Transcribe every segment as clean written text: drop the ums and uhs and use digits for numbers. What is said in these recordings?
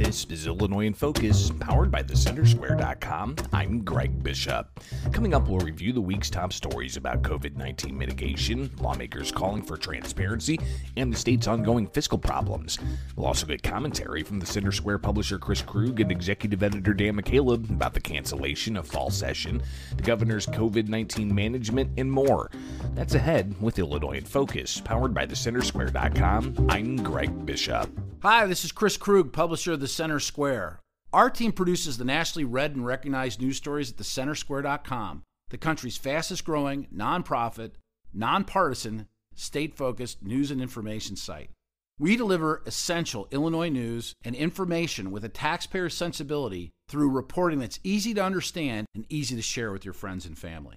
This is Illinois in Focus, powered by thecentersquare.com. I'm Greg Bishop. Coming up, we'll review the week's top stories about COVID-19 mitigation, lawmakers calling for transparency, and the state's ongoing fiscal problems. We'll also get commentary from the Center Square publisher Chris Krug and executive editor Dan McCaleb about the cancellation of fall session, the governor's COVID-19 management, and more. That's ahead with Illinois in Focus, powered by thecentersquare.com. I'm Greg Bishop. Hi, this is Chris Krug, publisher of The Center Square. Our team produces the nationally read and recognized news stories at thecentersquare.com, the country's fastest growing, nonprofit, nonpartisan, state-focused news and information site. We deliver essential Illinois news and information with a taxpayer sensibility through reporting that's easy to understand and easy to share with your friends and family.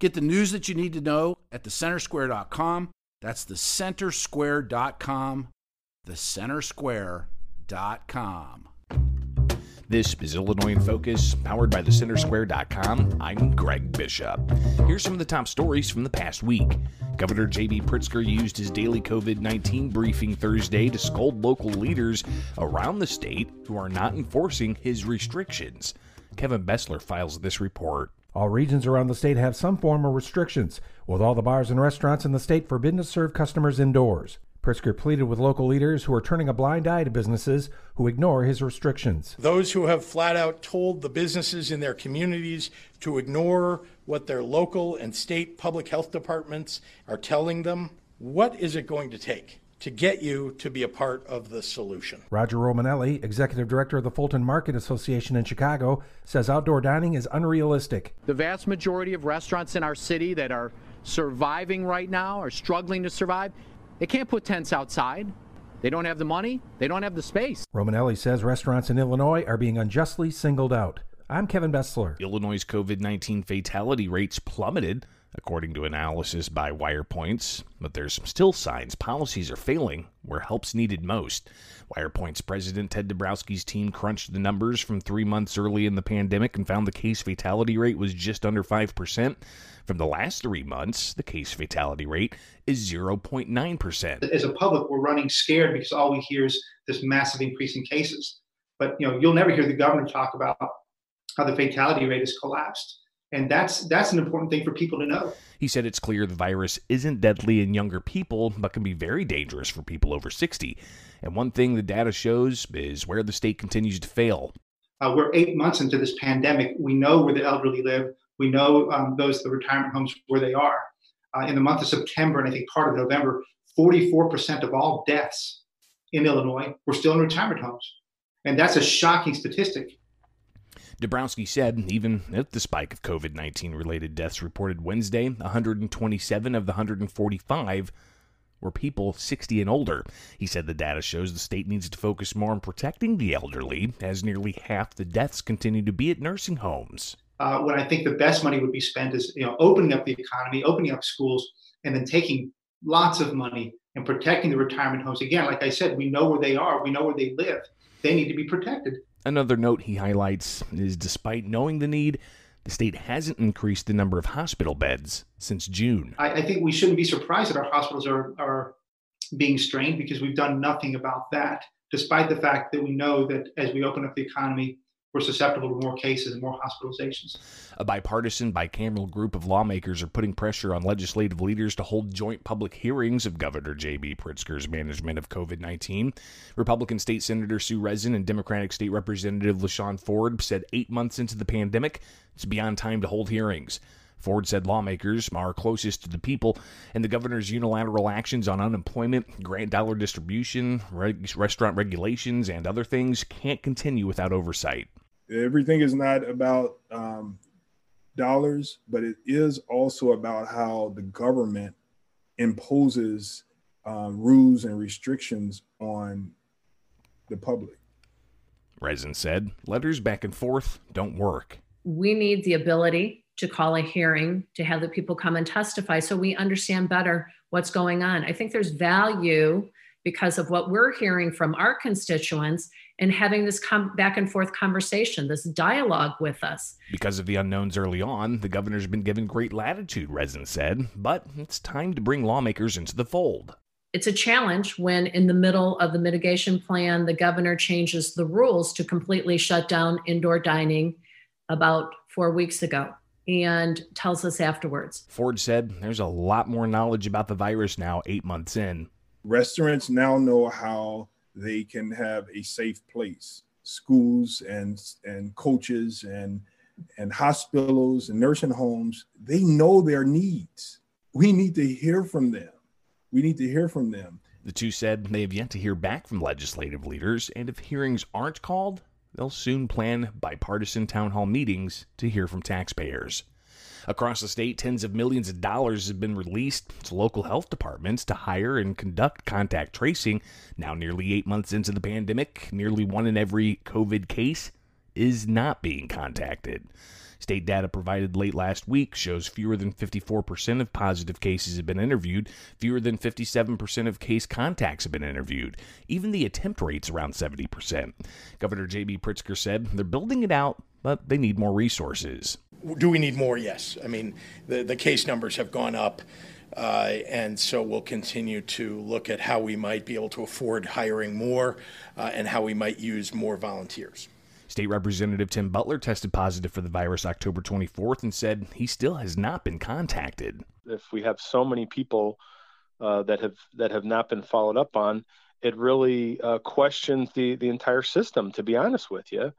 Get the news that you need to know at thecentersquare.com. That's thecentersquare.com, thecentersquare.com. This is Illinois in Focus, powered by thecentersquare.com. I'm Greg Bishop. Here's some of the top stories from the past week. Governor J.B. Pritzker used his daily COVID-19 briefing Thursday to scold local leaders around the state who are not enforcing his restrictions. Kevin Bessler files this report. All regions around the state have some form of restrictions, with all the bars and restaurants in the state forbidden to serve customers indoors. Pritzker pleaded with local leaders who are turning a blind eye to businesses who ignore his restrictions. Those who have flat out told the businesses in their communities to ignore what their local and state public health departments are telling them, what is it going to take to get you to be a part of the solution? Roger Romanelli, executive director of the Fulton Market Association in Chicago, says outdoor dining is unrealistic. The vast majority of restaurants in our city that are surviving right now, are struggling to survive, they can't put tents outside. They don't have the money. They don't have the space. Romanelli says restaurants in Illinois are being unjustly singled out. I'm Kevin Bessler. Illinois' COVID-19 fatality rates plummeted, according to analysis by Wirepoints, but there's still signs policies are failing where help's needed most. Wirepoints President Ted Dabrowski's team crunched the numbers from 3 months early in the pandemic and found the case fatality rate was just under 5%. From the last 3 months, the case fatality rate is 0.9%. As a public, we're running scared because all we hear is this massive increase in cases. But you'll never hear the governor talk about how the fatality rate has collapsed. And that's an important thing for people to know. He said it's clear the virus isn't deadly in younger people, but can be very dangerous for people over 60. And one thing the data shows is where the state continues to fail. We're 8 months into this pandemic. We know where the elderly live. We know the retirement homes where they are. In the month of September, and I think part of November, 44% of all deaths in Illinois were still in retirement homes. And that's a shocking statistic. Dabrowski said even at the spike of COVID-19 related deaths reported Wednesday, 127 of the 145 were people 60 and older. He said the data shows the state needs to focus more on protecting the elderly, as nearly half the deaths continue to be at nursing homes. What I think the best money would be spent is opening up the economy, opening up schools, and then taking lots of money and protecting the retirement homes. Again, like I said, we know where they are. We know where they live. They need to be protected. Another note he highlights is despite knowing the need, the state hasn't increased the number of hospital beds since June. I think we shouldn't be surprised that our hospitals are being strained because we've done nothing about that, despite the fact that we know that as we open up the economy, we're susceptible to more cases and more hospitalizations. A bipartisan, bicameral group of lawmakers are putting pressure on legislative leaders to hold joint public hearings of Governor J.B. Pritzker's management of COVID-19. Republican State Senator Sue Rezin and Democratic State Representative LaShawn Ford said 8 months into the pandemic, it's beyond time to hold hearings. Ford said lawmakers are closest to the people, and the governor's unilateral actions on unemployment, grant dollar distribution, restaurant regulations, and other things can't continue without oversight. Everything is not about dollars, but it is also about how the government imposes rules and restrictions on the public. Rezin said. Letters back and forth don't work. We need the ability to call a hearing, to have the people come and testify so we understand better what's going on. I think there's value because of what we're hearing from our constituents and having this back and forth conversation, this dialogue with us. Because of the unknowns early on, the governor's been given great latitude, Rezin said, but it's time to bring lawmakers into the fold. It's a challenge when in the middle of the mitigation plan, the governor changes the rules to completely shut down indoor dining about 4 weeks ago and tells us afterwards. Ford said there's a lot more knowledge about the virus now, 8 months in. Restaurants now know how they can have a safe place. Schools and coaches and hospitals and nursing homes, they know their needs. We need to hear from them. We need to hear from them. The two said they have yet to hear back from legislative leaders, and if hearings aren't called, they'll soon plan bipartisan town hall meetings to hear from taxpayers. Across the state, tens of millions of dollars have been released to local health departments to hire and conduct contact tracing. Now, nearly 8 months into the pandemic, nearly one in every COVID case is not being contacted. State data provided late last week shows fewer than 54% of positive cases have been interviewed, fewer than 57% of case contacts have been interviewed. Even the attempt rate's around 70%. Governor J.B. Pritzker said they're building it out, but they need more resources. Do we need more? Yes. I mean, the case numbers have gone up, and so we'll continue to look at how we might be able to afford hiring more and how we might use more volunteers. State Representative Tim Butler tested positive for the virus October 24th and said he still has not been contacted. If we have so many people that have not been followed up on, it really questions the entire system, to be honest with you,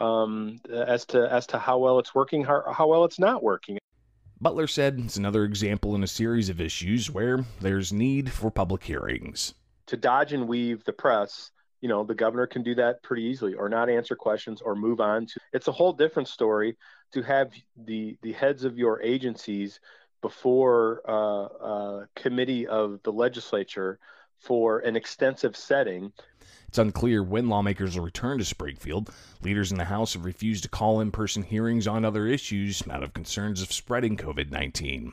as to how well it's working, how well it's not working. Butler said it's another example in a series of issues where there's need for public hearings. To dodge and weave the press, you know, the governor can do that pretty easily, or not answer questions, or move on to. It's a whole different story to have the heads of your agencies before a committee of the legislature for an extensive setting. It's unclear when lawmakers will return to Springfield. Leaders in the House have refused to call in-person hearings on other issues out of concerns of spreading COVID-19.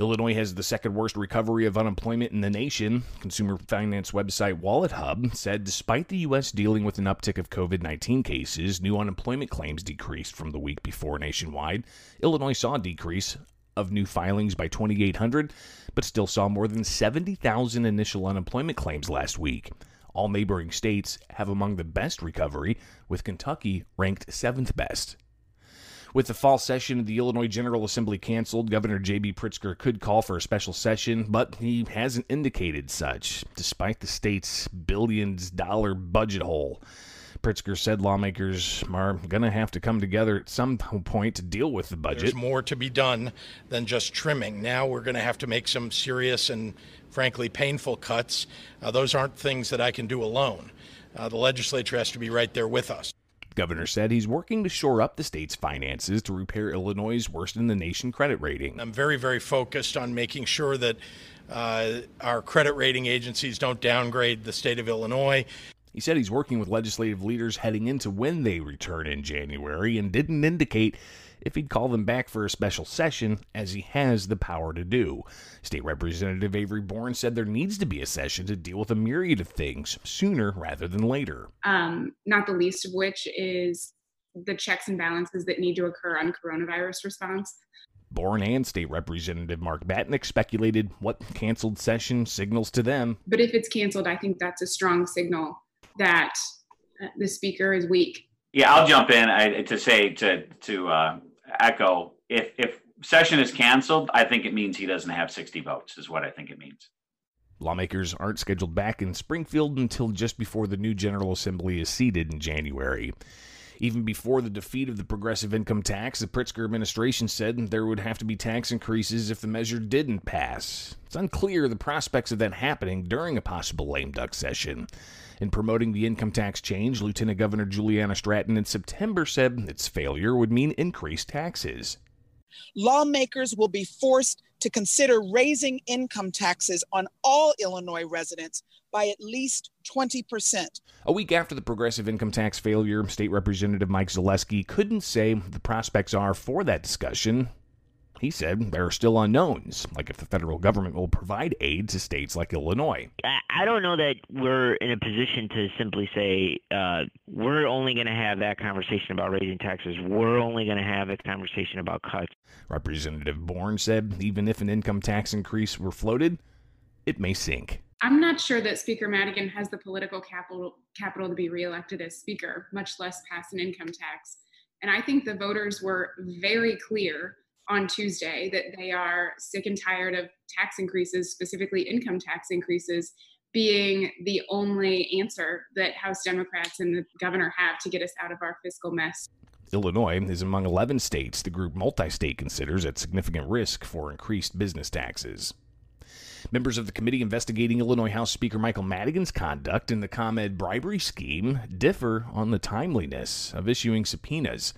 Illinois has the second worst recovery of unemployment in the nation. Consumer finance website WalletHub said despite the U.S. dealing with an uptick of COVID-19 cases, new unemployment claims decreased from the week before nationwide. Illinois saw a decrease of new filings by 2,800, but still saw more than 70,000 initial unemployment claims last week. All neighboring states have among the best recovery, with Kentucky ranked 7th best. With the fall session of the Illinois General Assembly canceled, Governor J.B. Pritzker could call for a special session, but he hasn't indicated such, despite the state's billions-dollar budget hole. Pritzker said lawmakers are going to have to come together at some point to deal with the budget. There's more to be done than just trimming. Now we're going to have to make some serious and, frankly, painful cuts. Those aren't things that I can do alone. The legislature has to be right there with us. Governor said he's working to shore up the state's finances to repair Illinois' worst-in-the-nation credit rating. I'm very, very focused on making sure that our credit rating agencies don't downgrade the state of Illinois. He said he's working with legislative leaders heading into when they return in January and didn't indicate if he'd call them back for a special session, as he has the power to do. State Representative Avery Bourne said there needs to be a session to deal with a myriad of things sooner rather than later. Not the least of which is the checks and balances that need to occur on coronavirus response. Bourne and State Representative Mark Batnick speculated what canceled session signals to them. But if it's canceled, I think that's a strong signal that the speaker is weak. Yeah, I'll jump in to say to echo, if session is canceled, I think it means he doesn't have 60 votes is what I think it means. Lawmakers aren't scheduled back in Springfield until just before the new General Assembly is seated in January. Even before the defeat of the progressive income tax, the Pritzker administration said there would have to be tax increases if the measure didn't pass. It's unclear the prospects of that happening during a possible lame duck session. In promoting the income tax change, Lieutenant Governor Juliana Stratton in September said its failure would mean increased taxes. Lawmakers will be forced to consider raising income taxes on all Illinois residents by at least 20%. A week after the progressive income tax failure, State Representative Mike Zaleski couldn't say the prospects are for that discussion. He said there are still unknowns, like if the federal government will provide aid to states like Illinois. I don't know that we're in a position to simply say we're only going to have that conversation about raising taxes. We're only going to have a conversation about cuts. Representative Bourne said even if an income tax increase were floated, it may sink. I'm not sure that Speaker Madigan has the political capital to be reelected as speaker, much less pass an income tax. And I think the voters were very clear on Tuesday that they are sick and tired of tax increases, specifically income tax increases, being the only answer that House Democrats and the governor have to get us out of our fiscal mess. Illinois is among 11 states the group Multi-State considers at significant risk for increased business taxes. Members of the committee investigating Illinois House Speaker Michael Madigan's conduct in the ComEd bribery scheme differ on the timeliness of issuing subpoenas.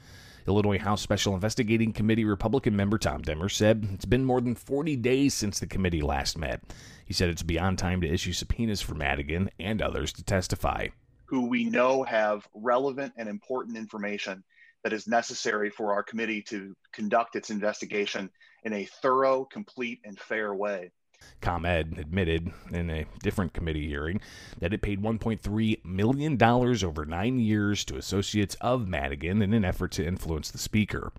Illinois House Special Investigating Committee Republican member Tom Demmer said it's been more than 40 days since the committee last met. He said it's beyond time to issue subpoenas for Madigan and others to testify, who we know have relevant and important information that is necessary for our committee to conduct its investigation in a thorough, complete, and fair way. ComEd admitted in a different committee hearing that it paid $1.3 million over 9 years to associates of Madigan in an effort to influence the speaker.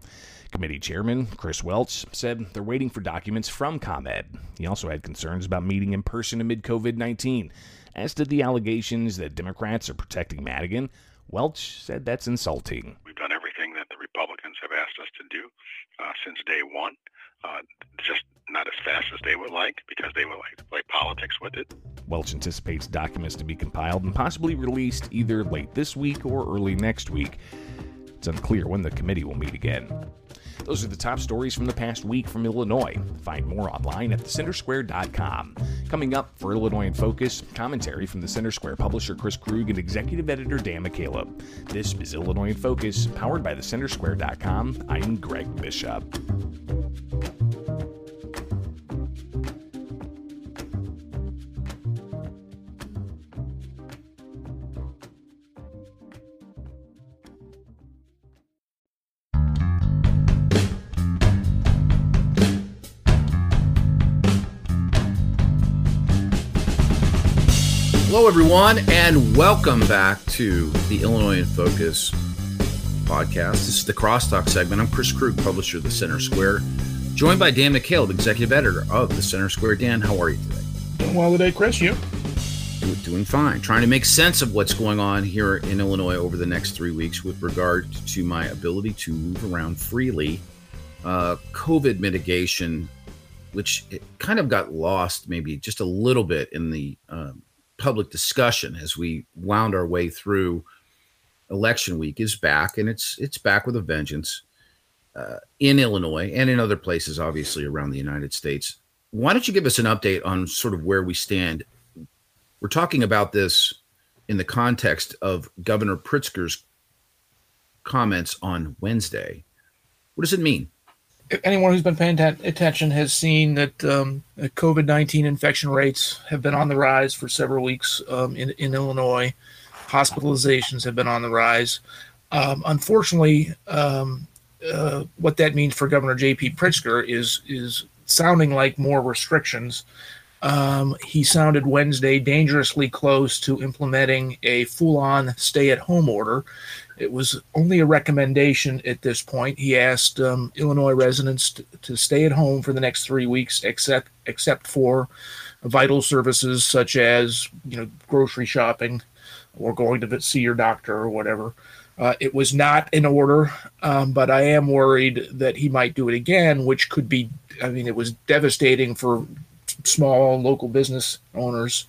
Committee Chairman Chris Welch said they're waiting for documents from ComEd. He also had concerns about meeting in person amid COVID-19. As did the allegations that Democrats are protecting Madigan, Welch said that's insulting. We've done everything that the Republicans have asked us to do since day one. Just not as fast as they would like, because they would like to play politics with it. Welch anticipates documents to be compiled and possibly released either late this week or early next week. It's unclear when the committee will meet again. Those are the top stories from the past week from Illinois. Find more online at thecentersquare.com. Coming up for Illinois in Focus, commentary from the Center Square publisher Chris Krug and executive editor Dan McCaleb. This is Illinois in Focus, powered by thecentersquare.com. I'm Greg Bishop. Hello, everyone, and welcome back to the Illinois in Focus podcast. This is the Crosstalk segment. I'm Chris Krug, publisher of The Center Square, joined by Dan McCaleb, executive editor of The Center Square. Dan, how are you today? Doing well today, Chris. You? Doing fine. Trying to make sense of what's going on here in Illinois over the next 3 weeks with regard to my ability to move around freely. COVID mitigation, which it kind of got lost maybe just a little bit in the public discussion as we wound our way through election week, is back, and it's back with a vengeance in Illinois and in other places, obviously, around the United States. Why don't you give us an update on sort of where we stand? We're talking about this in the context of Governor Pritzker's comments on Wednesday. What does it mean? Anyone who's been paying attention has seen that COVID-19 infection rates have been on the rise for several weeks in Illinois. Hospitalizations have been on the rise. Unfortunately, what that means for Governor J.B. Pritzker is sounding like more restrictions. He sounded Wednesday dangerously close to implementing a full-on stay-at-home order. It was only a recommendation at this point. He asked Illinois residents to stay at home for the next 3 weeks, except for vital services such as, grocery shopping or going to see your doctor or whatever. It was not an order, but I am worried that he might do it again, which could be, it was devastating for small local business owners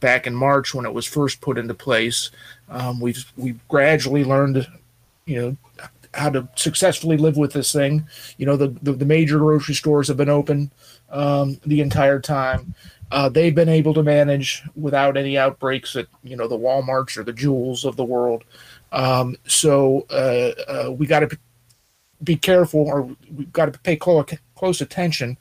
back in March when it was first put into place. We've gradually learned, how to successfully live with this thing. The major grocery stores have been open the entire time. They've been able to manage without any outbreaks at, the Walmarts or the Jewels of the world. So we got to be careful, or we've got to pay close attention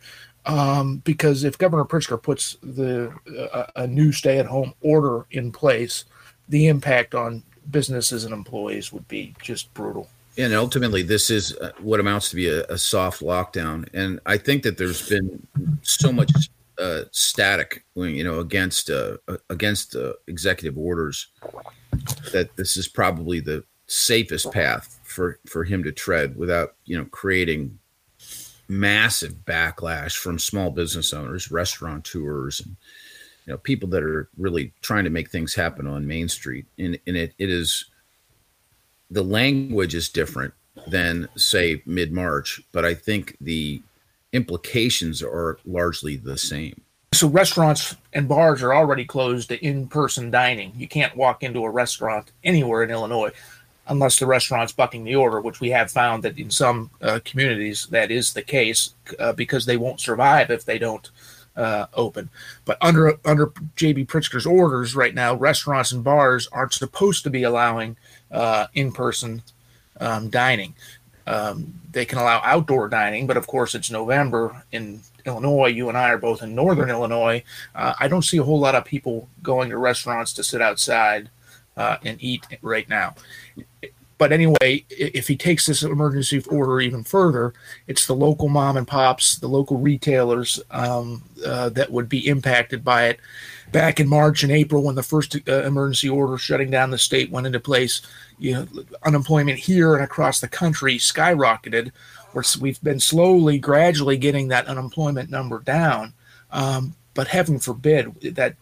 because if Governor Pritzker puts a new stay-at-home order in place, the impact on businesses and employees would be just brutal. And ultimately, this is what amounts to be a soft lockdown. And I think that there's been so much static, against executive orders, that this is probably the safest path for him to tread without, creating massive backlash from small business owners, restaurateurs, and people that are really trying to make things happen on Main Street. And it is. The language is different than, say, mid-March, but I think the implications are largely the same. So restaurants and bars are already closed to in-person dining. You can't walk into a restaurant anywhere in Illinois unless the restaurant's bucking the order, which we have found that in some communities that is the case because they won't survive if they don't open. But under J.B. Pritzker's orders right now, restaurants and bars aren't supposed to be allowing in-person dining. They can allow outdoor dining, but of course it's November in Illinois. You and I are both in northern Illinois. I don't see a whole lot of people going to restaurants to sit outside and eat right now. But anyway, if he takes this emergency order even further, it's the local mom and pops, the local retailers that would be impacted by it. Back in March and April, when the first emergency order shutting down the state went into place, unemployment here and across the country skyrocketed. We've been slowly, gradually getting that unemployment number down. But heaven forbid that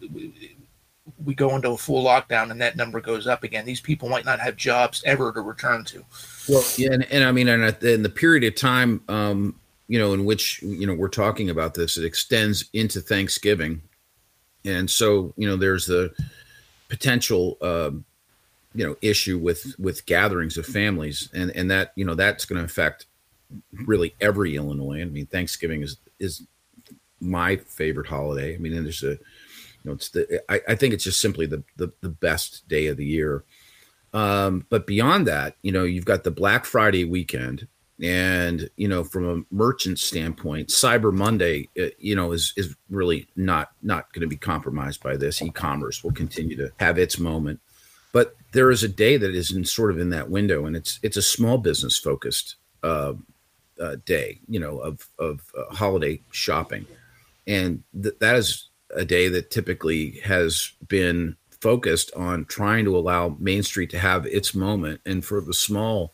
we go into a full lockdown and that number goes up again. These people might not have jobs ever to return to. Well, yeah, in the period of time, in which, we're talking about this, it extends into Thanksgiving. And so, there's the potential, issue with gatherings of families, and that, that's going to affect really every Illinoisan. I mean, Thanksgiving is my favorite holiday. I mean, and there's I think it's just simply the best day of the year. But beyond that, you've got the Black Friday weekend, and, from a merchant standpoint, Cyber Monday, is really not going to be compromised by this. E-commerce will continue to have its moment, but there is a day that is in that window, and it's a small business focused day, of holiday shopping, and that is a day that typically has been focused on trying to allow Main Street to have its moment. And for the small,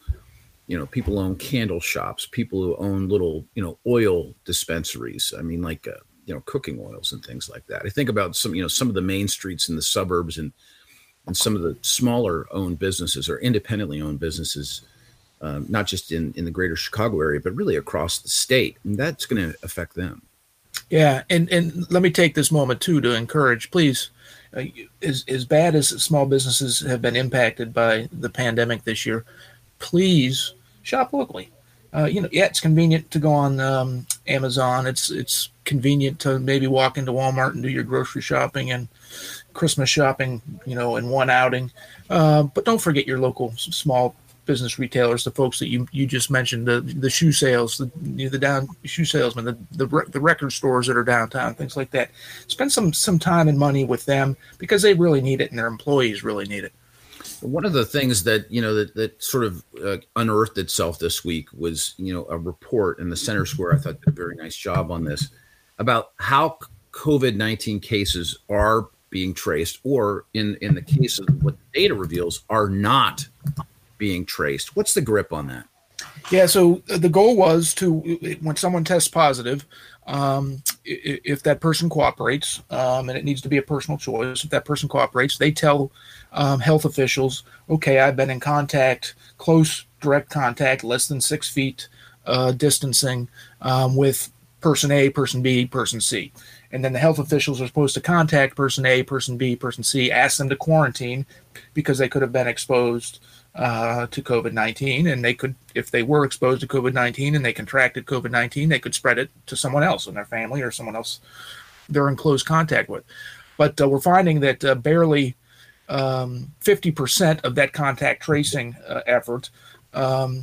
people own candle shops, people who own little, oil dispensaries. I mean, like, cooking oils and things like that. I think about some of the main streets in the suburbs, and some of the smaller owned businesses or independently owned businesses, not just in the greater Chicago area, but really across the state. And that's going to affect them. Yeah, and let me take this moment, too, to encourage, please, as bad as small businesses have been impacted by the pandemic this year, please shop locally. It's convenient to go on Amazon. It's convenient to maybe walk into Walmart and do your grocery shopping and Christmas shopping, in one outing. But don't forget your local small business retailers, the folks that you just mentioned, the shoe sales, the down shoe salesmen, the record stores that are downtown, things like that. Spend some time and money with them, because they really need it and their employees really need it. One of the things that that sort of unearthed itself this week was a report in the Center Square. I thought did a very nice job on this, about how COVID-19 cases are being traced, or in the case of what the data reveals, are not being traced. What's the grip on that? Yeah, so the goal was to, when someone tests positive, if that person cooperates, and it needs to be a personal choice, if that person cooperates, they tell health officials, okay, I've been in contact, close direct contact, less than 6 feet distancing with person A, person B, person C. And then the health officials are supposed to contact person A, person B, person C, ask them to quarantine because they could have been exposed to COVID-19, and they could, if they were exposed to COVID-19 and they contracted COVID-19, they could spread it to someone else in their family or someone else they're in close contact with. But we're finding that barely 50% of that contact tracing effort, about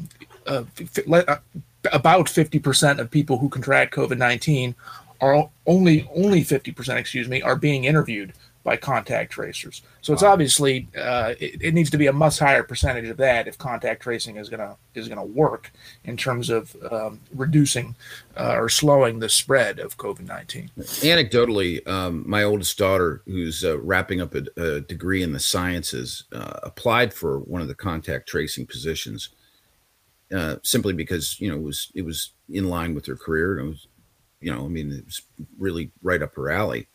50% of people who contract COVID-19 are only 50%, are being interviewed by contact tracers. So it's obviously it needs to be a much higher percentage of that if contact tracing is gonna work in terms of reducing or slowing the spread of COVID-19. Anecdotally, my oldest daughter, who's wrapping up a degree in the sciences, applied for one of the contact tracing positions simply because it was in line with her career, and it was it was really right up her alley.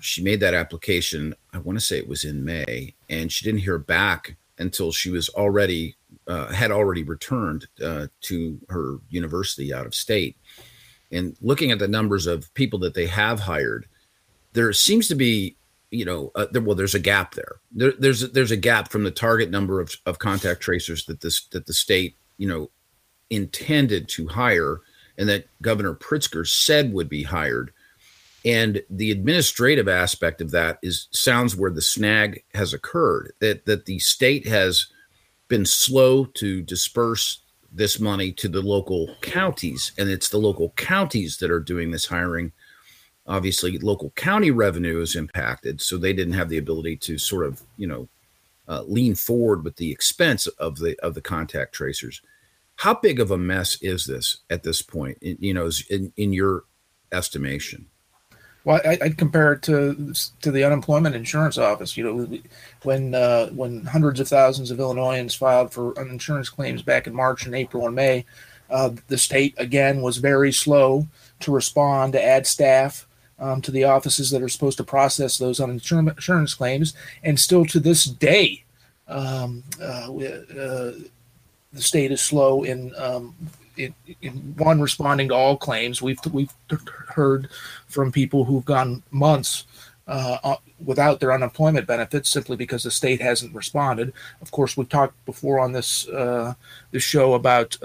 She made that application, I want to say it was in May, and she didn't hear back until she was already had returned to her university out of state. And looking at the numbers of people that they have hired, there seems to be, there's a gap there. There's a gap from the target number of contact tracers that the state, intended to hire and that Governor Pritzker said would be hired. And the administrative aspect of that sounds where the snag has occurred, that the state has been slow to disperse this money to the local counties. And it's the local counties that are doing this hiring. Obviously, local county revenue is impacted, so they didn't have the ability to sort of, lean forward with the expense of the contact tracers. How big of a mess is this at this point, in your estimation? Well, I'd compare it to the unemployment insurance office. When hundreds of thousands of Illinoisans filed for insurance claims back in March and April and May, the state again was very slow to respond to add staff to the offices that are supposed to process those insurance claims, and still to this day, the state is slow in. In one, responding to all claims. We've heard from people who've gone months without their unemployment benefits simply because the state hasn't responded. Of course, we've talked before on this show about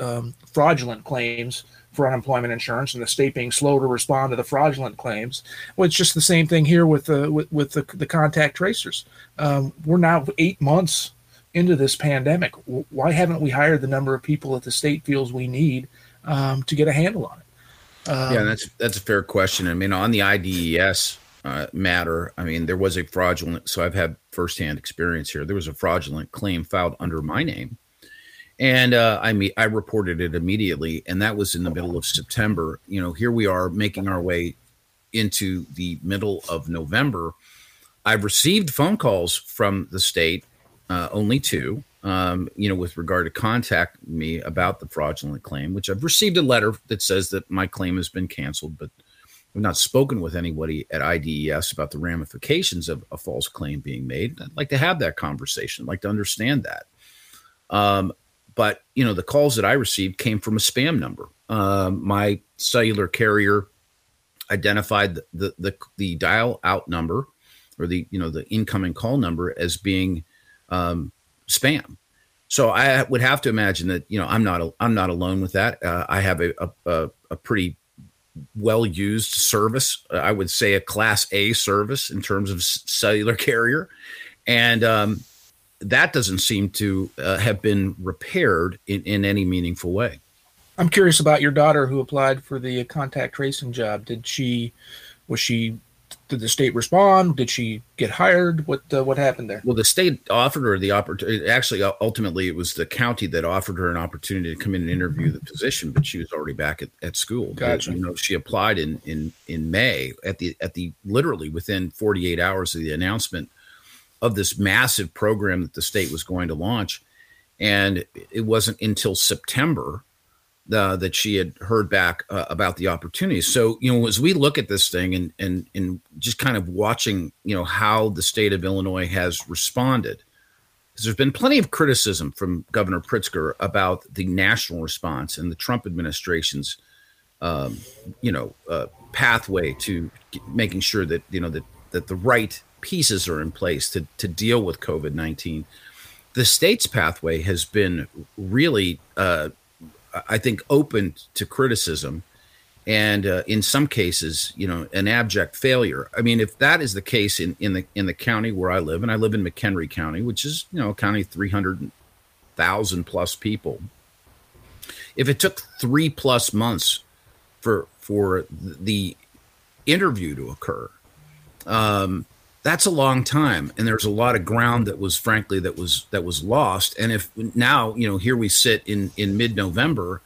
fraudulent claims for unemployment insurance and the state being slow to respond to the fraudulent claims. Well, it's just the same thing here with the contact tracers. We're now 8 months into this pandemic. Why haven't we hired the number of people that the state feels we need to get a handle on it? That's a fair question. I mean, on the IDES matter, there was a fraudulent, so I've had firsthand experience here. There was a fraudulent claim filed under my name. And I reported it immediately, and that was in the middle of September. Here we are making our way into the middle of November. I've received phone calls from the state, only two, with regard to contact me about the fraudulent claim, which I've received a letter that says that my claim has been canceled, but I've not spoken with anybody at IDES about the ramifications of a false claim being made. I'd like to have that conversation. I'd like to understand that. But, the calls that I received came from a spam number. My cellular carrier identified the dial out number or the incoming call number as being spam. So I would have to imagine that I'm not alone with that. I have a pretty well used service. I would say a Class A service in terms of cellular carrier, and that doesn't seem to have been repaired in any meaningful way. I'm curious about your daughter who applied for the contact tracing job. Did the state respond? Did she get hired? What happened there? Well, the state offered her the opportunity. Actually, ultimately, it was the county that offered her an opportunity to come in and interview the position, but she was already back at school. Gotcha. She applied in May at the literally within 48 hours of the announcement of this massive program that the state was going to launch, and it wasn't until September that she had heard back about the opportunity. So, as we look at this thing and just kind of watching, how the state of Illinois has responded, because there's been plenty of criticism from Governor Pritzker about the national response and the Trump administration's, pathway to making sure that, that the right pieces are in place to deal with COVID-19. The state's pathway has been really, I think, open to criticism and in some cases, an abject failure. If that is the case in the county where I live, and I live in McHenry County, which is, a county 300,000 plus people. If it took 3+ months for the interview to occur. That's a long time, and there's a lot of ground that was, frankly, that was lost. And if now, here we sit in mid-November,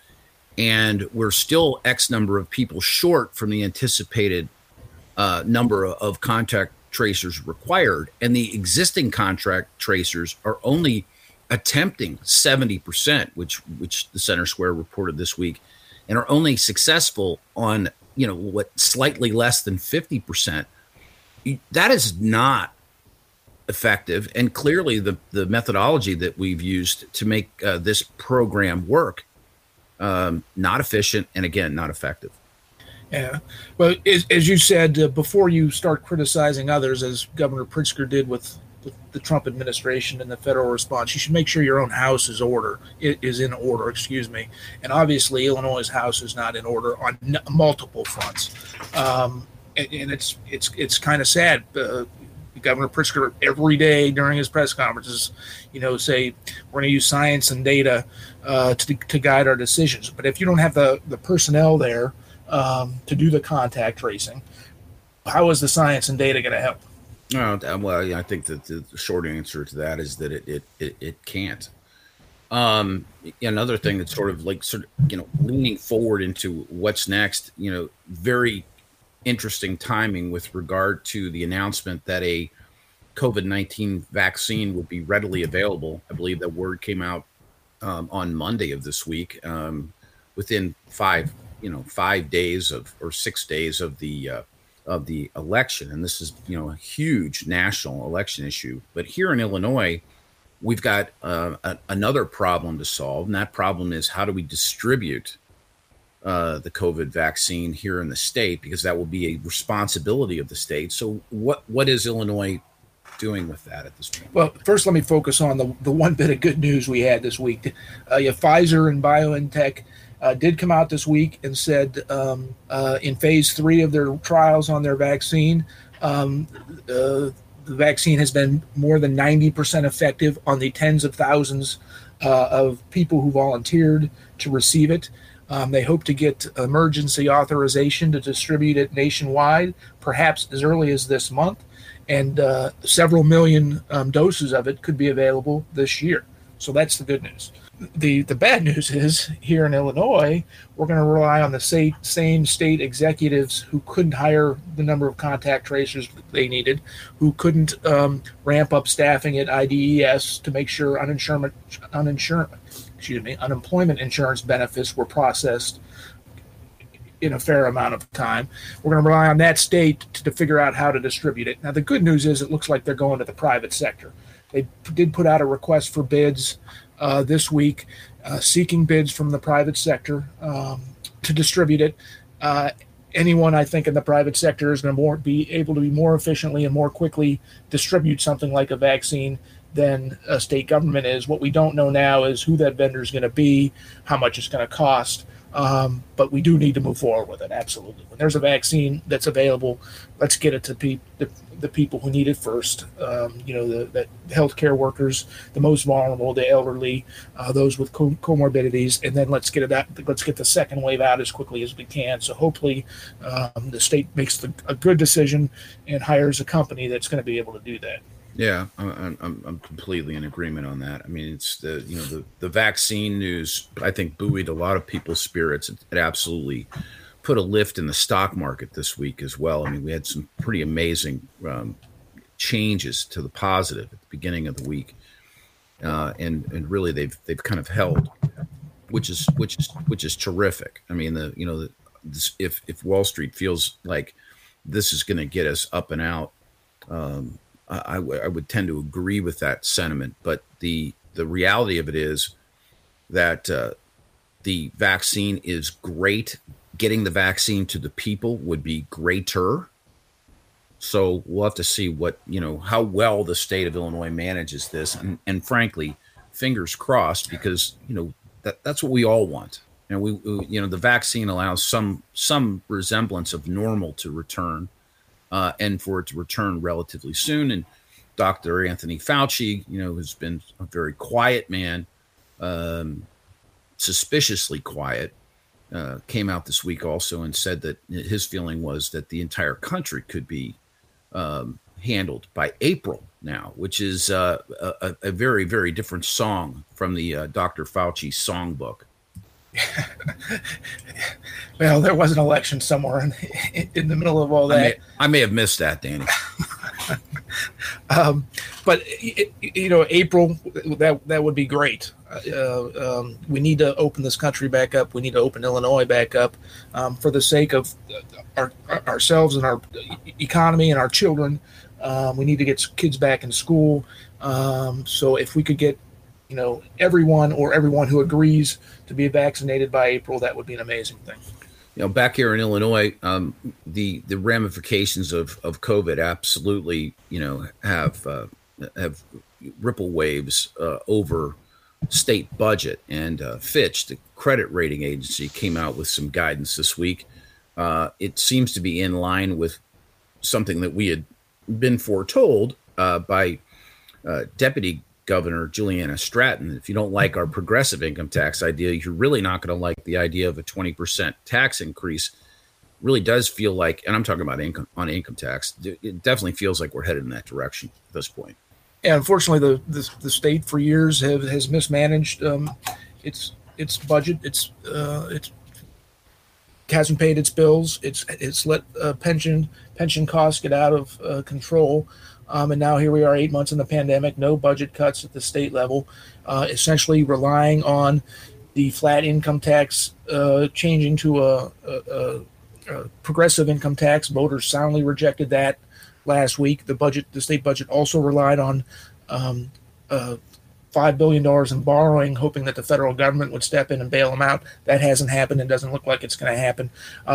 and we're still X number of people short from the anticipated number of contact tracers required, and the existing contract tracers are only attempting 70%, which the Center Square reported this week, and are only successful on slightly less than 50%. That is not effective, and clearly the methodology that we've used to make this program work not efficient, and again, not effective. Yeah, well, as you said, before you start criticizing others, as Governor Pritzker did with the Trump administration and the federal response, you should make sure your own house is in order. And obviously, Illinois' house is not in order on multiple fronts. And it's kind of sad. Governor Pritzker, every day during his press conferences, say we're going to use science and data to guide our decisions. But if you don't have the personnel there to do the contact tracing, how is the science and data going to help? Well, I think that the short answer to that is that it can't. Another thing that's sort of leaning forward into what's next, very interesting timing with regard to the announcement that a COVID-19 vaccine would be readily available. I believe that word came out on Monday of this week, within 5 days or 6 days of the election. And this is, a huge national election issue. But here in Illinois, we've got another problem to solve. And that problem is, how do we distribute the COVID vaccine here in the state? Because that will be a responsibility of the state. So what is Illinois doing with that at this point? Well, first, let me focus on the one bit of good news we had this week. Pfizer and BioNTech did come out this week and said in phase 3 of their trials on their vaccine, the vaccine has been more than 90% effective on the tens of thousands of people who volunteered to receive it. They hope to get emergency authorization to distribute it nationwide, perhaps as early as this month, and several million doses of it could be available this year. So that's the good news. The bad news is, here in Illinois, we're going to rely on the same state executives who couldn't hire the number of contact tracers they needed, who couldn't ramp up staffing at IDES to make sure unemployment insurance benefits were processed in a fair amount of time. We're going to rely on that state to figure out how to distribute it. Now, the good news is, it looks like they're going to the private sector. They did put out a request for bids this week, seeking bids from the private sector to distribute it. Anyone, I think, in the private sector is going to be able to more efficiently and more quickly distribute something like a vaccine than a state government is. What we don't know now is who that vendor is going to be, how much it's going to cost, but we do need to move forward with it, absolutely. When there's a vaccine that's available, let's get it to the people who need it first, the healthcare workers, the most vulnerable, the elderly, those with comorbidities, and then let's get it out. Let's get the second wave out as quickly as we can. So hopefully the state makes a good decision and hires a company that's going to be able to do that. Yeah, I'm completely in agreement on that. I mean, it's the vaccine news, I think, buoyed a lot of people's spirits. It absolutely put a lift in the stock market this week as well. I mean, we had some pretty amazing changes to the positive at the beginning of the week, and really they've kind of held, which is terrific. I mean, if Wall Street feels like this is going to get us up and out. I would tend to agree with that sentiment, but the reality of it is that the vaccine is great. Getting the vaccine to the people would be greater. So we'll have to see how well the state of Illinois manages this, and frankly, fingers crossed, because that's what we all want. And we the vaccine allows some resemblance of normal to return. And for it to return relatively soon. And Dr. Anthony Fauci, has been a very quiet man, suspiciously quiet, came out this week also and said that his feeling was that the entire country could be handled by April now, which is a very, very different song from the Dr. Fauci songbook. Well, there was an election somewhere in the middle of all that. I may have missed that, Danny. But April, that would be great. We need to open this country back up. We need to open Illinois back up for the sake of ourselves and our economy and our children. We need to get kids back in school. So if we could get everyone who agrees to be vaccinated by April, that would be an amazing thing. Back here in Illinois, the ramifications of COVID absolutely, have ripple waves over state budget. And Fitch, the credit rating agency, came out with some guidance this week. It seems to be in line with something that we had been foretold by Deputy Governor Juliana Stratton. If you don't like our progressive income tax idea, you're really not going to like the idea of a 20% tax increase. Really does feel like, and I'm talking about income tax, it definitely feels like we're headed in that direction at this point. And unfortunately, the state for years has mismanaged its budget. It hasn't paid its bills. It's let pension costs get out of control. And now here we are 8 months in the pandemic, no budget cuts at the state level, essentially relying on the flat income tax changing to a progressive income tax. Voters soundly rejected that last week. The state budget also relied on $5 billion in borrowing, hoping that the federal government would step in and bail them out. That hasn't happened and doesn't look like it's going to happen.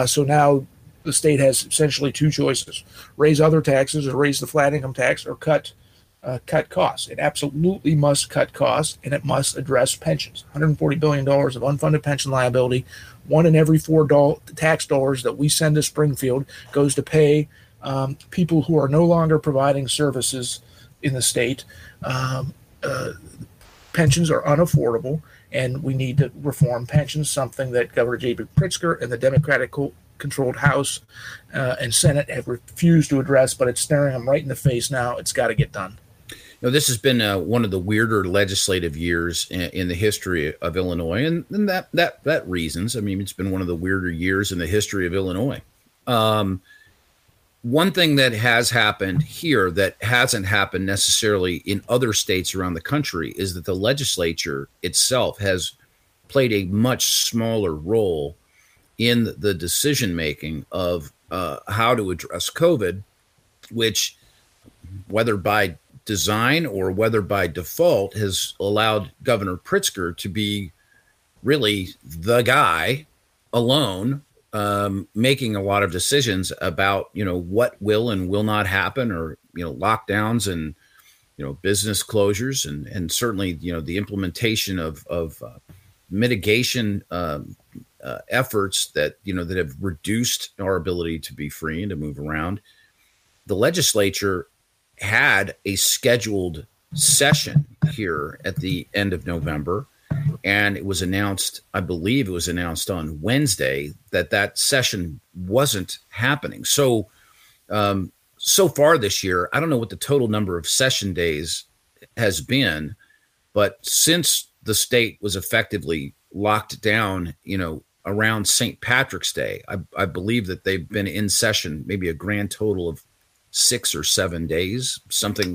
So now the state has essentially two choices: raise other taxes or raise the flat income tax, or cut costs. It absolutely must cut costs, and it must address pensions. $140 billion of unfunded pension liability. One in every four tax dollars that we send to Springfield goes to pay people who are no longer providing services in the state. Pensions are unaffordable, and we need to reform pensions, something that Governor J.B. Pritzker and the Democratic controlled House and Senate have refused to address, but it's staring them right in the face now. It's got to get done. This has been one of the weirder legislative years in the history of Illinois, and that reasons. I mean, it's been one of the weirder years in the history of Illinois. One thing that has happened here that hasn't happened necessarily in other states around the country is that the legislature itself has played a much smaller role in the decision-making of how to address COVID, which, whether by design or whether by default, has allowed Governor Pritzker to be really the guy alone, making a lot of decisions about, what will and will not happen, or, lockdowns and, business closures, and certainly, the implementation of mitigation efforts that that have reduced our ability to be free and to move around. The legislature had a scheduled session here at the end of November, and it was announced, I believe it was announced on Wednesday, that session wasn't happening. So, so far this year, I don't know what the total number of session days has been, but since the state was effectively locked down, around St. Patrick's Day, I believe that they've been in session maybe a grand total of 6 or 7 days, something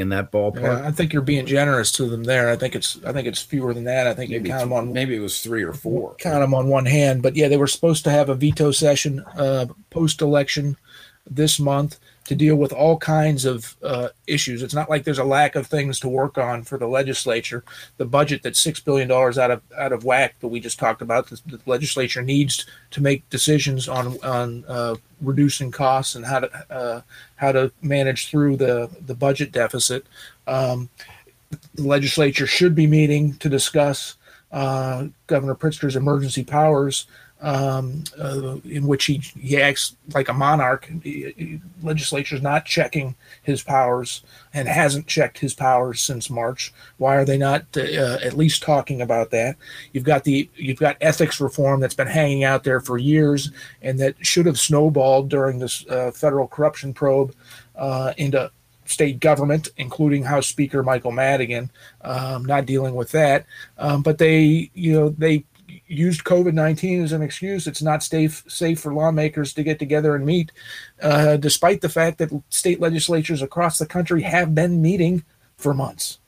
in that ballpark. Yeah, I think you're being generous to them there. I think it's fewer than that. I think maybe you count them on, maybe it was 3 or 4. Count them on one hand, but yeah, they were supposed to have a veto session post-election this month to deal with all kinds of issues. It's not like there's a lack of things to work on for the legislature. The budget that's $6 billion out of whack that we just talked about, the legislature needs to make decisions on reducing costs and how to manage through the budget deficit. The legislature should be meeting to discuss Governor Pritzker's emergency powers, in which he acts like a monarch. Legislature's not checking his powers and hasn't checked his powers since March. Why are they not at least talking about that? You've got ethics reform that's been hanging out there for years and that should have snowballed during this federal corruption probe into state government, including House Speaker Michael Madigan, not dealing with that. But they used COVID-19 as an excuse. It's not safe for lawmakers to get together and meet, despite the fact that state legislatures across the country have been meeting for months.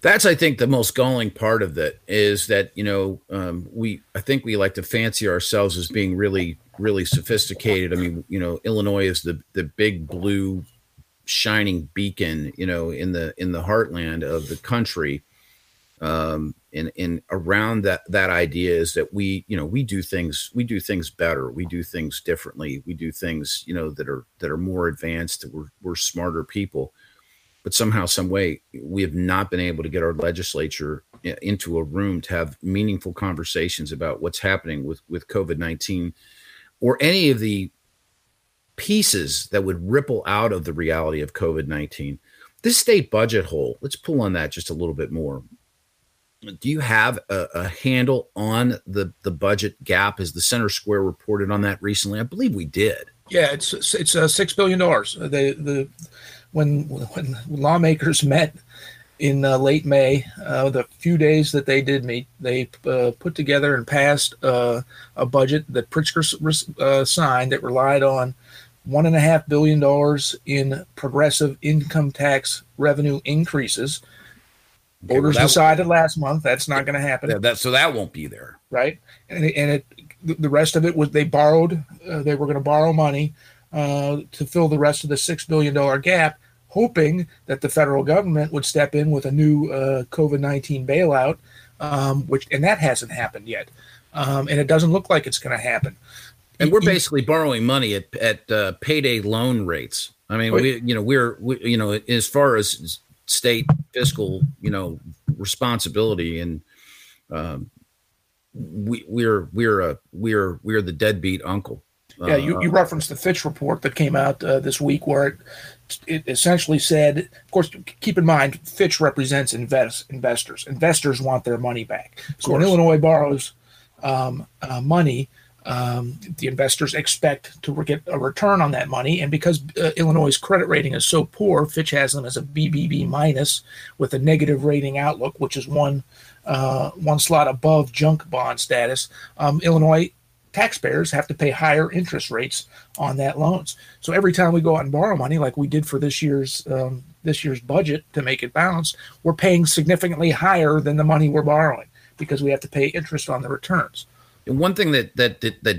That's, I think, the most galling part of it is that, we like to fancy ourselves as being really, really sophisticated. I mean, Illinois is the big blue shining beacon, in the heartland of the country. And around that idea is that we do things better. We do things differently. We do things, that are more advanced, that we're smarter people, but somehow, some way we have not been able to get our legislature into a room to have meaningful conversations about what's happening with COVID-19 or any of the pieces that would ripple out of the reality of COVID-19. This state budget hole, let's pull on that just a little bit more. Do you have a handle on the budget gap? Is the Center Square reported on that recently? I believe we did. Yeah, it's $6 billion. When lawmakers met in late May, the few days that they did meet, they put together and passed a budget that Pritzker signed that relied on $1.5 billion in progressive income tax revenue increases. Voters decided last month that's not going to happen. Yeah, so that won't be there. Right. And the rest of it was they were going to borrow money to fill the rest of the $6 billion gap, hoping that the federal government would step in with a new COVID-19 bailout, and that hasn't happened yet. And it doesn't look like it's going to happen. And we're basically borrowing money at payday loan rates. I mean, we're as far as state fiscal, responsibility, and we're the deadbeat uncle. Yeah, you referenced the Fitch report that came out this week, where it essentially said, of course, keep in mind, Fitch represents investors. Investors want their money back. So when Illinois borrows money, the investors expect to get a return on that money. And because Illinois' credit rating is so poor, Fitch has them as a BBB- with a negative rating outlook, which is one slot above junk bond status. Illinois taxpayers have to pay higher interest rates on that loans. So every time we go out and borrow money, like we did for this year's budget to make it balanced, we're paying significantly higher than the money we're borrowing because we have to pay interest on the returns. One thing that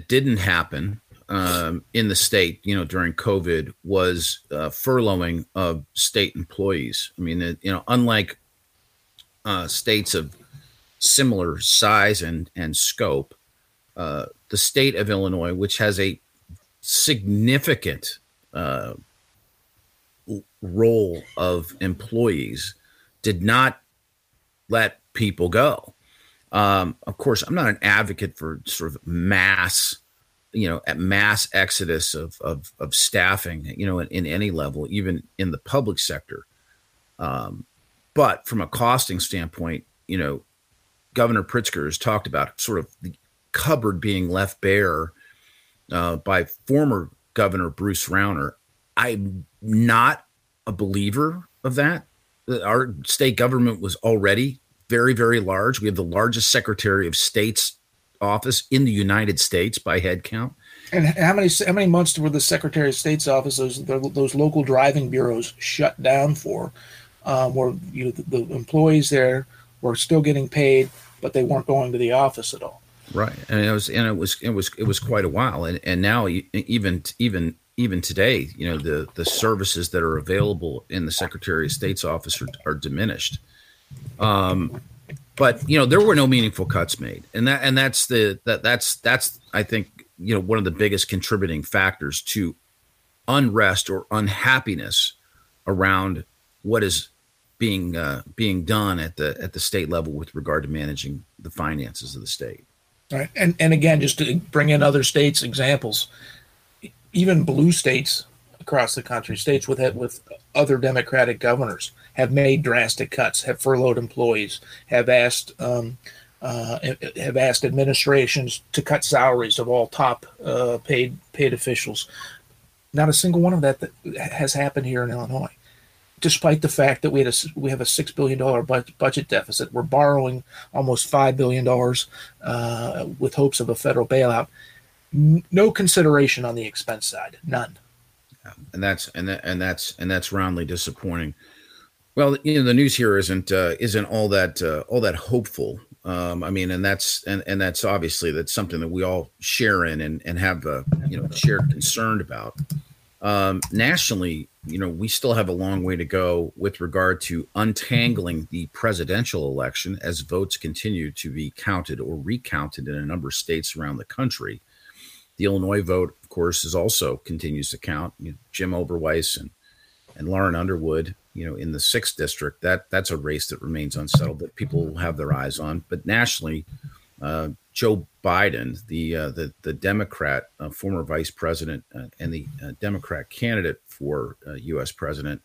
didn't happen in the state, during COVID, was furloughing of state employees. I mean, unlike states of similar size and scope, the state of Illinois, which has a significant role of employees, did not let people go. Of course, I'm not an advocate for sort of mass exodus of staffing, in any level, even in the public sector. But from a costing standpoint, Governor Pritzker has talked about sort of the cupboard being left bare by former Governor Bruce Rauner. I'm not a believer of that. Our state government was already very, very large. We have the largest Secretary of State's office in the United States by head count. And how many months were the Secretary of State's office, those local driving bureaus, shut down for, where the employees there were still getting paid, but they weren't going to the office at all. Right, and it was quite a while, and now even today, the services that are available in the Secretary of State's office are diminished. But there were no meaningful cuts made, and that's I think one of the biggest contributing factors to unrest or unhappiness around what is being done at the state level with regard to managing the finances of the state. All right. And again, just to bring in other states examples, even blue states across the country, states with other Democratic governors, have made drastic cuts, have furloughed employees, have asked administrations to cut salaries of all top paid officials. Not a single one of that has happened here in Illinois, despite the fact that we have a $6 billion budget deficit. We're borrowing almost $5 billion with hopes of a federal bailout. No consideration on the expense side, none. And that's roundly disappointing. Well, the news here isn't all that hopeful. I mean, and that's obviously that's something that we all share in and have shared concern about. Nationally, we still have a long way to go with regard to untangling the presidential election as votes continue to be counted or recounted in a number of states around the country. The Illinois vote, of course, is also continues to count. Jim Oberweis and Lauren Underwood, in the 6th district, that's a race that remains unsettled, that people will have their eyes on. But nationally, Joe Biden, the Democrat, former vice president, and the Democrat candidate for U.S. president,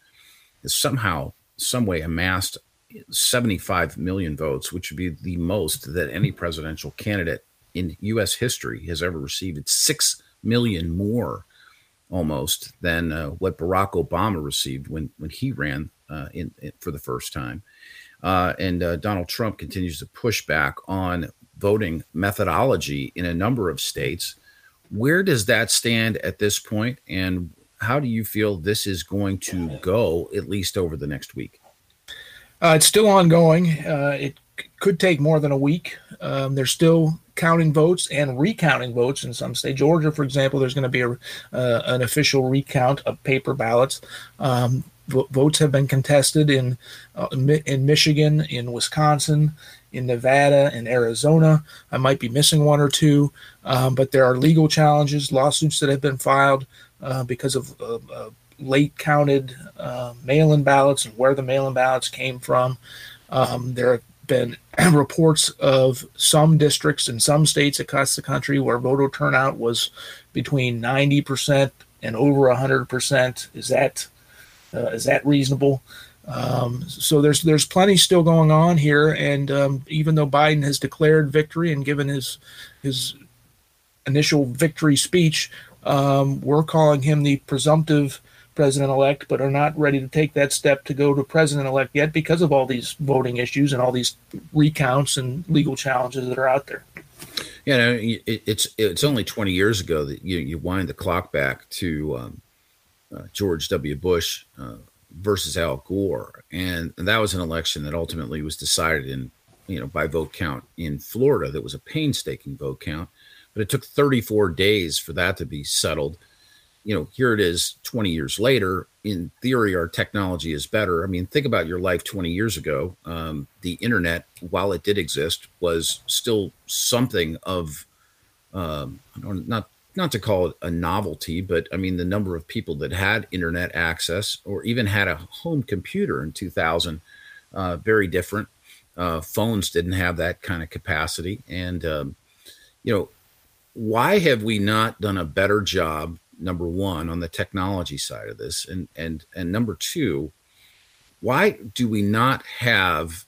has somehow, some way amassed 75 million votes, which would be the most that any presidential candidate in U.S. history has ever received. It's 6 million more almost than what Barack Obama received when he ran in for the first time. And Donald Trump continues to push back on voting methodology in a number of states. Where does that stand at this point, and how do you feel this is going to go, at least over the next week? It's still ongoing. It could take more than a week. There's still counting votes and recounting votes in some states. Georgia, for example, there's going to be an official recount of paper ballots. Votes have been contested in Michigan, in Wisconsin, in Nevada, in Arizona. I might be missing one or two, but there are legal challenges, lawsuits that have been filed because of late counted mail-in ballots and where the mail-in ballots came from. There have been reports of some districts in some states across the country where voter turnout was between 90% and over 100%. Is that reasonable? So there's plenty still going on here, and even though Biden has declared victory and given his initial victory speech, we're calling him the presumptive president-elect, but are not ready to take that step to go to president-elect yet because of all these voting issues and all these recounts and legal challenges that are out there. It's only 20 years ago that you wind the clock back to George W. Bush versus Al Gore, and that was an election that ultimately was decided in by vote count in Florida. That was a painstaking vote count, but it took 34 days for that to be settled. Here it is 20 years later. In theory, our technology is better. I mean, think about your life 20 years ago. The internet, while it did exist, was still something of, not to call it a novelty, but I mean, the number of people that had internet access or even had a home computer in 2000, very different. Phones didn't have that kind of capacity. And, why have we not done a better job, number one, on the technology side of this, and number two, why do we not have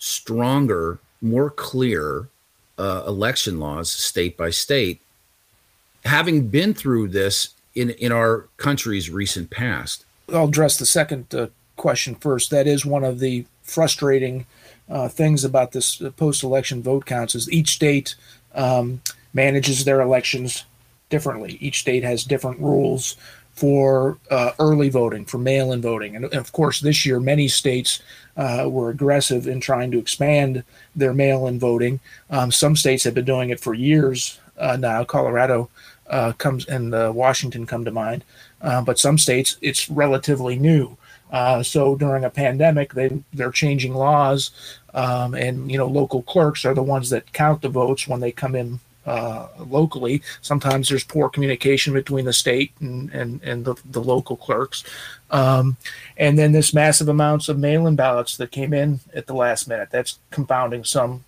stronger, more clear election laws state by state, having been through this in our country's recent past? I'll address the second question first. That is one of the frustrating things about this post-election vote counts, is each state manages their elections differently. Each state has different rules for early voting, for mail-in voting. And of course, this year, many states were aggressive in trying to expand their mail-in voting. Some states have been doing it for years now. Colorado comes and Washington come to mind. But some states, it's relatively new. So during a pandemic, they're changing laws. And local clerks are the ones that count the votes when they come in locally. Sometimes there's poor communication between the state and the local clerks. And then this massive amounts of mail-in ballots that came in at the last minute. That's confounding some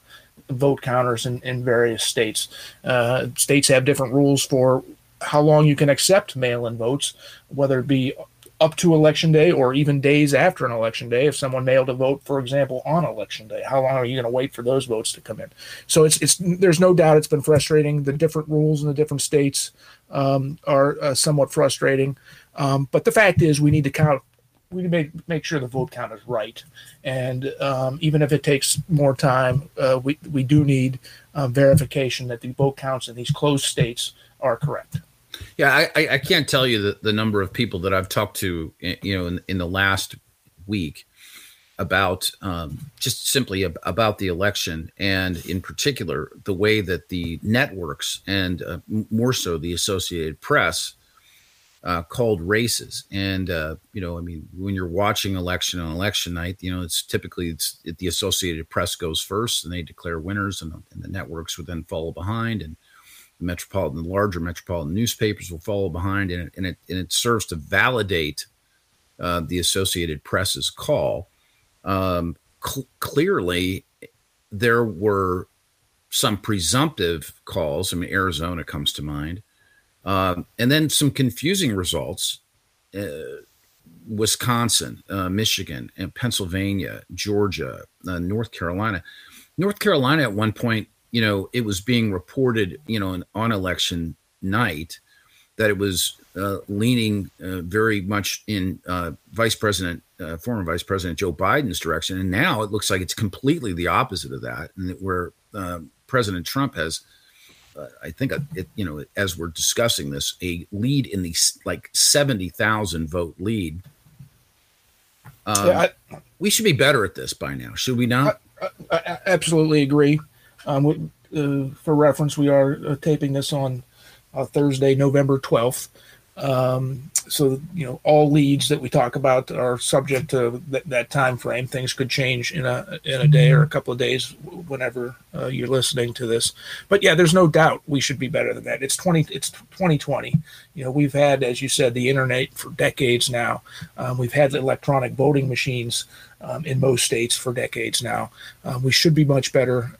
vote counters in various states. States have different rules for how long you can accept mail-in votes, whether it be up to election day or even days after an election day. If someone mailed a vote, for example, on election day, how long are you going to wait for those votes to come in? So it's there's no doubt it's been frustrating. The different rules in the different states are somewhat frustrating. But the fact is we need to count. We make sure the vote count is right. And even if it takes more time, we do need verification that the vote counts in these closed states are correct. Yeah, I can't tell you the number of people that I've talked to, in the last week about just simply about the election, and in particular, the way that the networks and more so the Associated Press called races. And, when you're watching election on election night, it's typically the Associated Press goes first and they declare winners, and the networks would then follow behind, and the larger metropolitan newspapers will follow behind, and it serves to validate the Associated Press's call. Clearly, there were some presumptive calls. Arizona comes to mind, and then some confusing results: Wisconsin, Michigan, and Pennsylvania, Georgia, North Carolina. North Carolina at one point, it was being reported, on election night, that it was leaning very much in former Vice President Joe Biden's direction. And now it looks like it's completely the opposite of that, and that where President Trump has, I think, as we're discussing this, a lead in the 70,000 vote lead. We should be better at this by now, should we not? I absolutely agree. For reference, we are taping this on Thursday, November 12th. So all leads that we talk about are subject to that time frame. Things could change in a day or a couple of days, whenever you're listening to this. But yeah, there's no doubt we should be better than that. It's 2020. We've had, as you said, the internet for decades now. We've had electronic voting machines in most states for decades now. We should be much better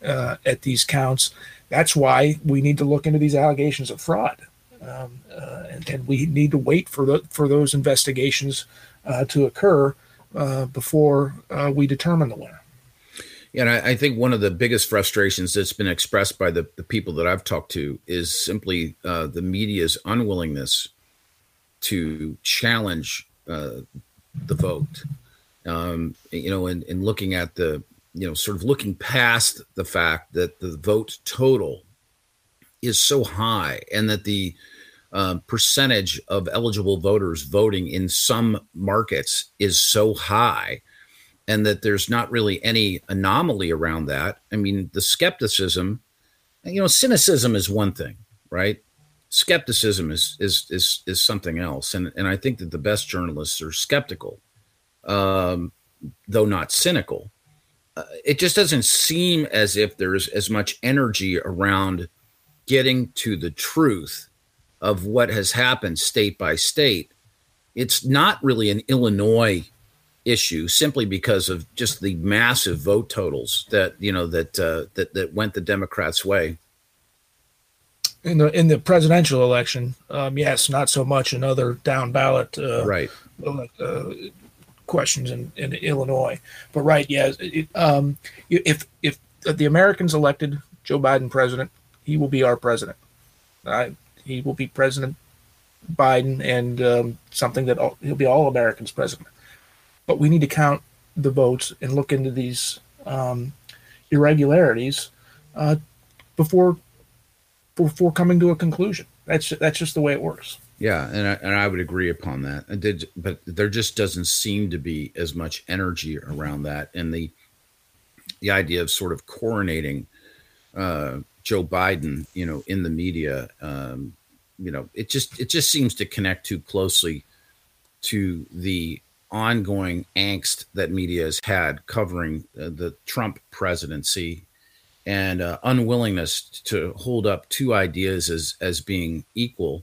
at these counts. That's why we need to look into these allegations of fraud. And we need to wait for those investigations to occur before we determine the winner. Yeah, and I think one of the biggest frustrations that's been expressed by the people that I've talked to is simply the media's unwillingness to challenge the vote. And looking at the, sort of looking past the fact that the vote total is so high, and that the percentage of eligible voters voting in some markets is so high, and that there's not really any anomaly around that. The skepticism, cynicism is one thing, right? Skepticism is something else. And I think that the best journalists are skeptical, though not cynical. It just doesn't seem as if there's as much energy around getting to the truth of what has happened state by state. It's not really an Illinois issue, simply because of just the massive vote totals that went the Democrats' way in the presidential election. Yes, not so much in other down ballot questions in Illinois, but right, yes. If the Americans elected Joe Biden president, he will be our president. He will be President Biden, and he'll be all Americans president. But we need to count the votes and look into these irregularities before coming to a conclusion. That's just the way it works. Yeah, and I would agree upon that. But there just doesn't seem to be as much energy around that, and the idea of sort of coronating Joe Biden, in the media, it just seems to connect too closely to the ongoing angst that media has had covering the Trump presidency and unwillingness to hold up two ideas as being equal,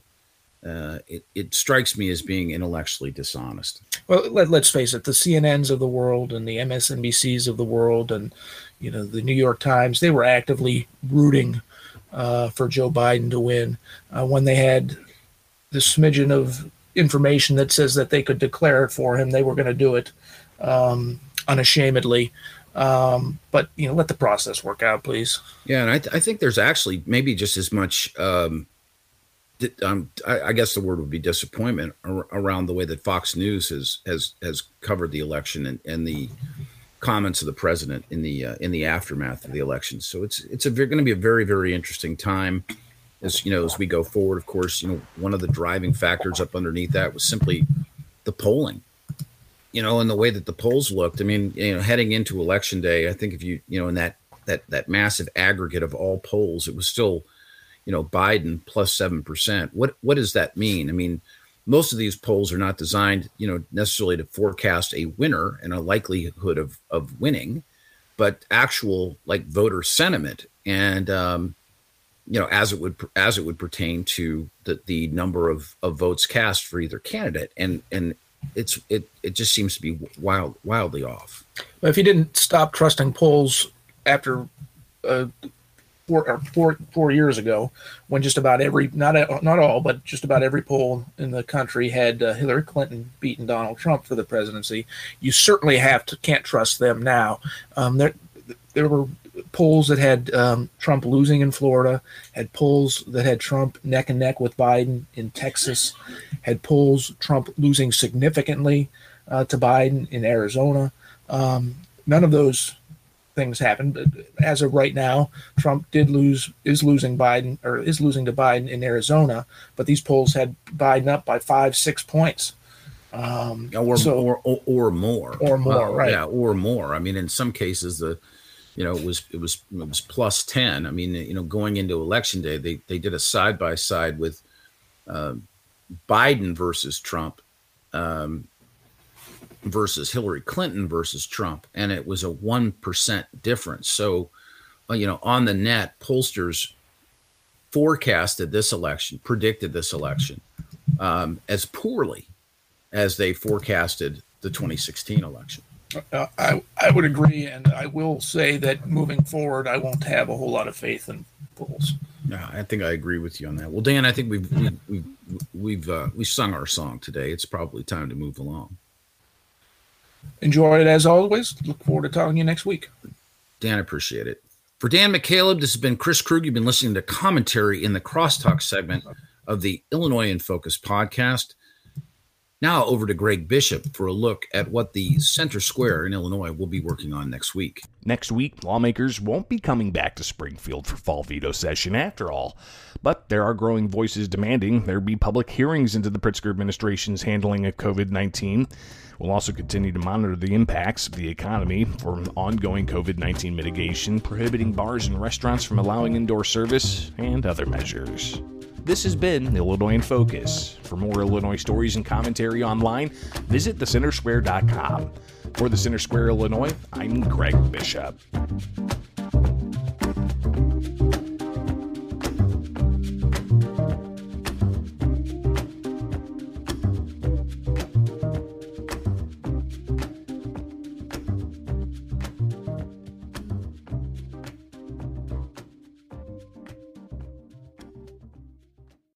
it strikes me as being intellectually dishonest. Well, let's face it, the CNNs of the world and the MSNBCs of the world and, you know, the New York Times, they were actively rooting for Joe Biden to win when they had the smidgen of information that says that they could declare it for him. They were going to do it unashamedly. But, you know, let the process work out, please. Yeah, and I think there's actually maybe just as much I guess the word would be disappointment around the way that Fox News has covered the election and the comments of the president in the aftermath of the election. So it's going to be a very, very interesting time, as you know, as we go forward. Of course, you know, one of the driving factors up underneath that was simply the polling, you know, and the way that the polls looked. I mean, you know, heading into election day, I think if you know, in that massive aggregate of all polls, it was still, you know, Biden plus 7%. What does that mean? I mean, most of these polls are not designed, you know, necessarily to forecast a winner and a likelihood of winning, but actual like voter sentiment and, you know, as it would pertain to the number of votes cast for either candidate. And it just seems to be wildly off. Well, if you didn't stop trusting polls after, four years ago, when just about every, not all, but just about every poll in the country had Hillary Clinton beaten Donald Trump for the presidency, you certainly can't trust them now. There were polls that had Trump losing in Florida, had polls that had Trump neck and neck with Biden in Texas, had polls Trump losing significantly to Biden in Arizona. None of those things happened, but as of right now, Trump is losing to Biden in Arizona. But these polls had Biden up by 5-6 points, or more, right? Yeah, or more. I mean, in some cases, it was plus 10. I mean, you know, going into election day, they did a side by side with Biden versus Trump. Versus Hillary Clinton versus Trump, and it was a 1% difference. So, you know, on the net, pollsters predicted this election as poorly as they forecasted the 2016 election. I would agree, and I will say that moving forward, I won't have a whole lot of faith in polls. Yeah, I think I agree with you on that. Well, Dan, I think we've sung our song today. It's probably time to move along. Enjoy it as always. Look forward to talking to you next week. Dan, appreciate it. For Dan McCaleb, this has been Chris Krug. You've been listening to Commentary in the Crosstalk segment of the Illinois in Focus podcast. Now over to Greg Bishop for a look at what the Center Square in Illinois will be working on next week. Next week, lawmakers won't be coming back to Springfield for fall veto session after all. But there are growing voices demanding there be public hearings into the Pritzker administration's handling of COVID-19. We'll also continue to monitor the impacts of the economy for ongoing COVID-19 mitigation, prohibiting bars and restaurants from allowing indoor service, and other measures. This has been Illinois in Focus. For more Illinois stories and commentary online, visit thecentersquare.com. For the Center Square, Illinois, I'm Greg Bishop.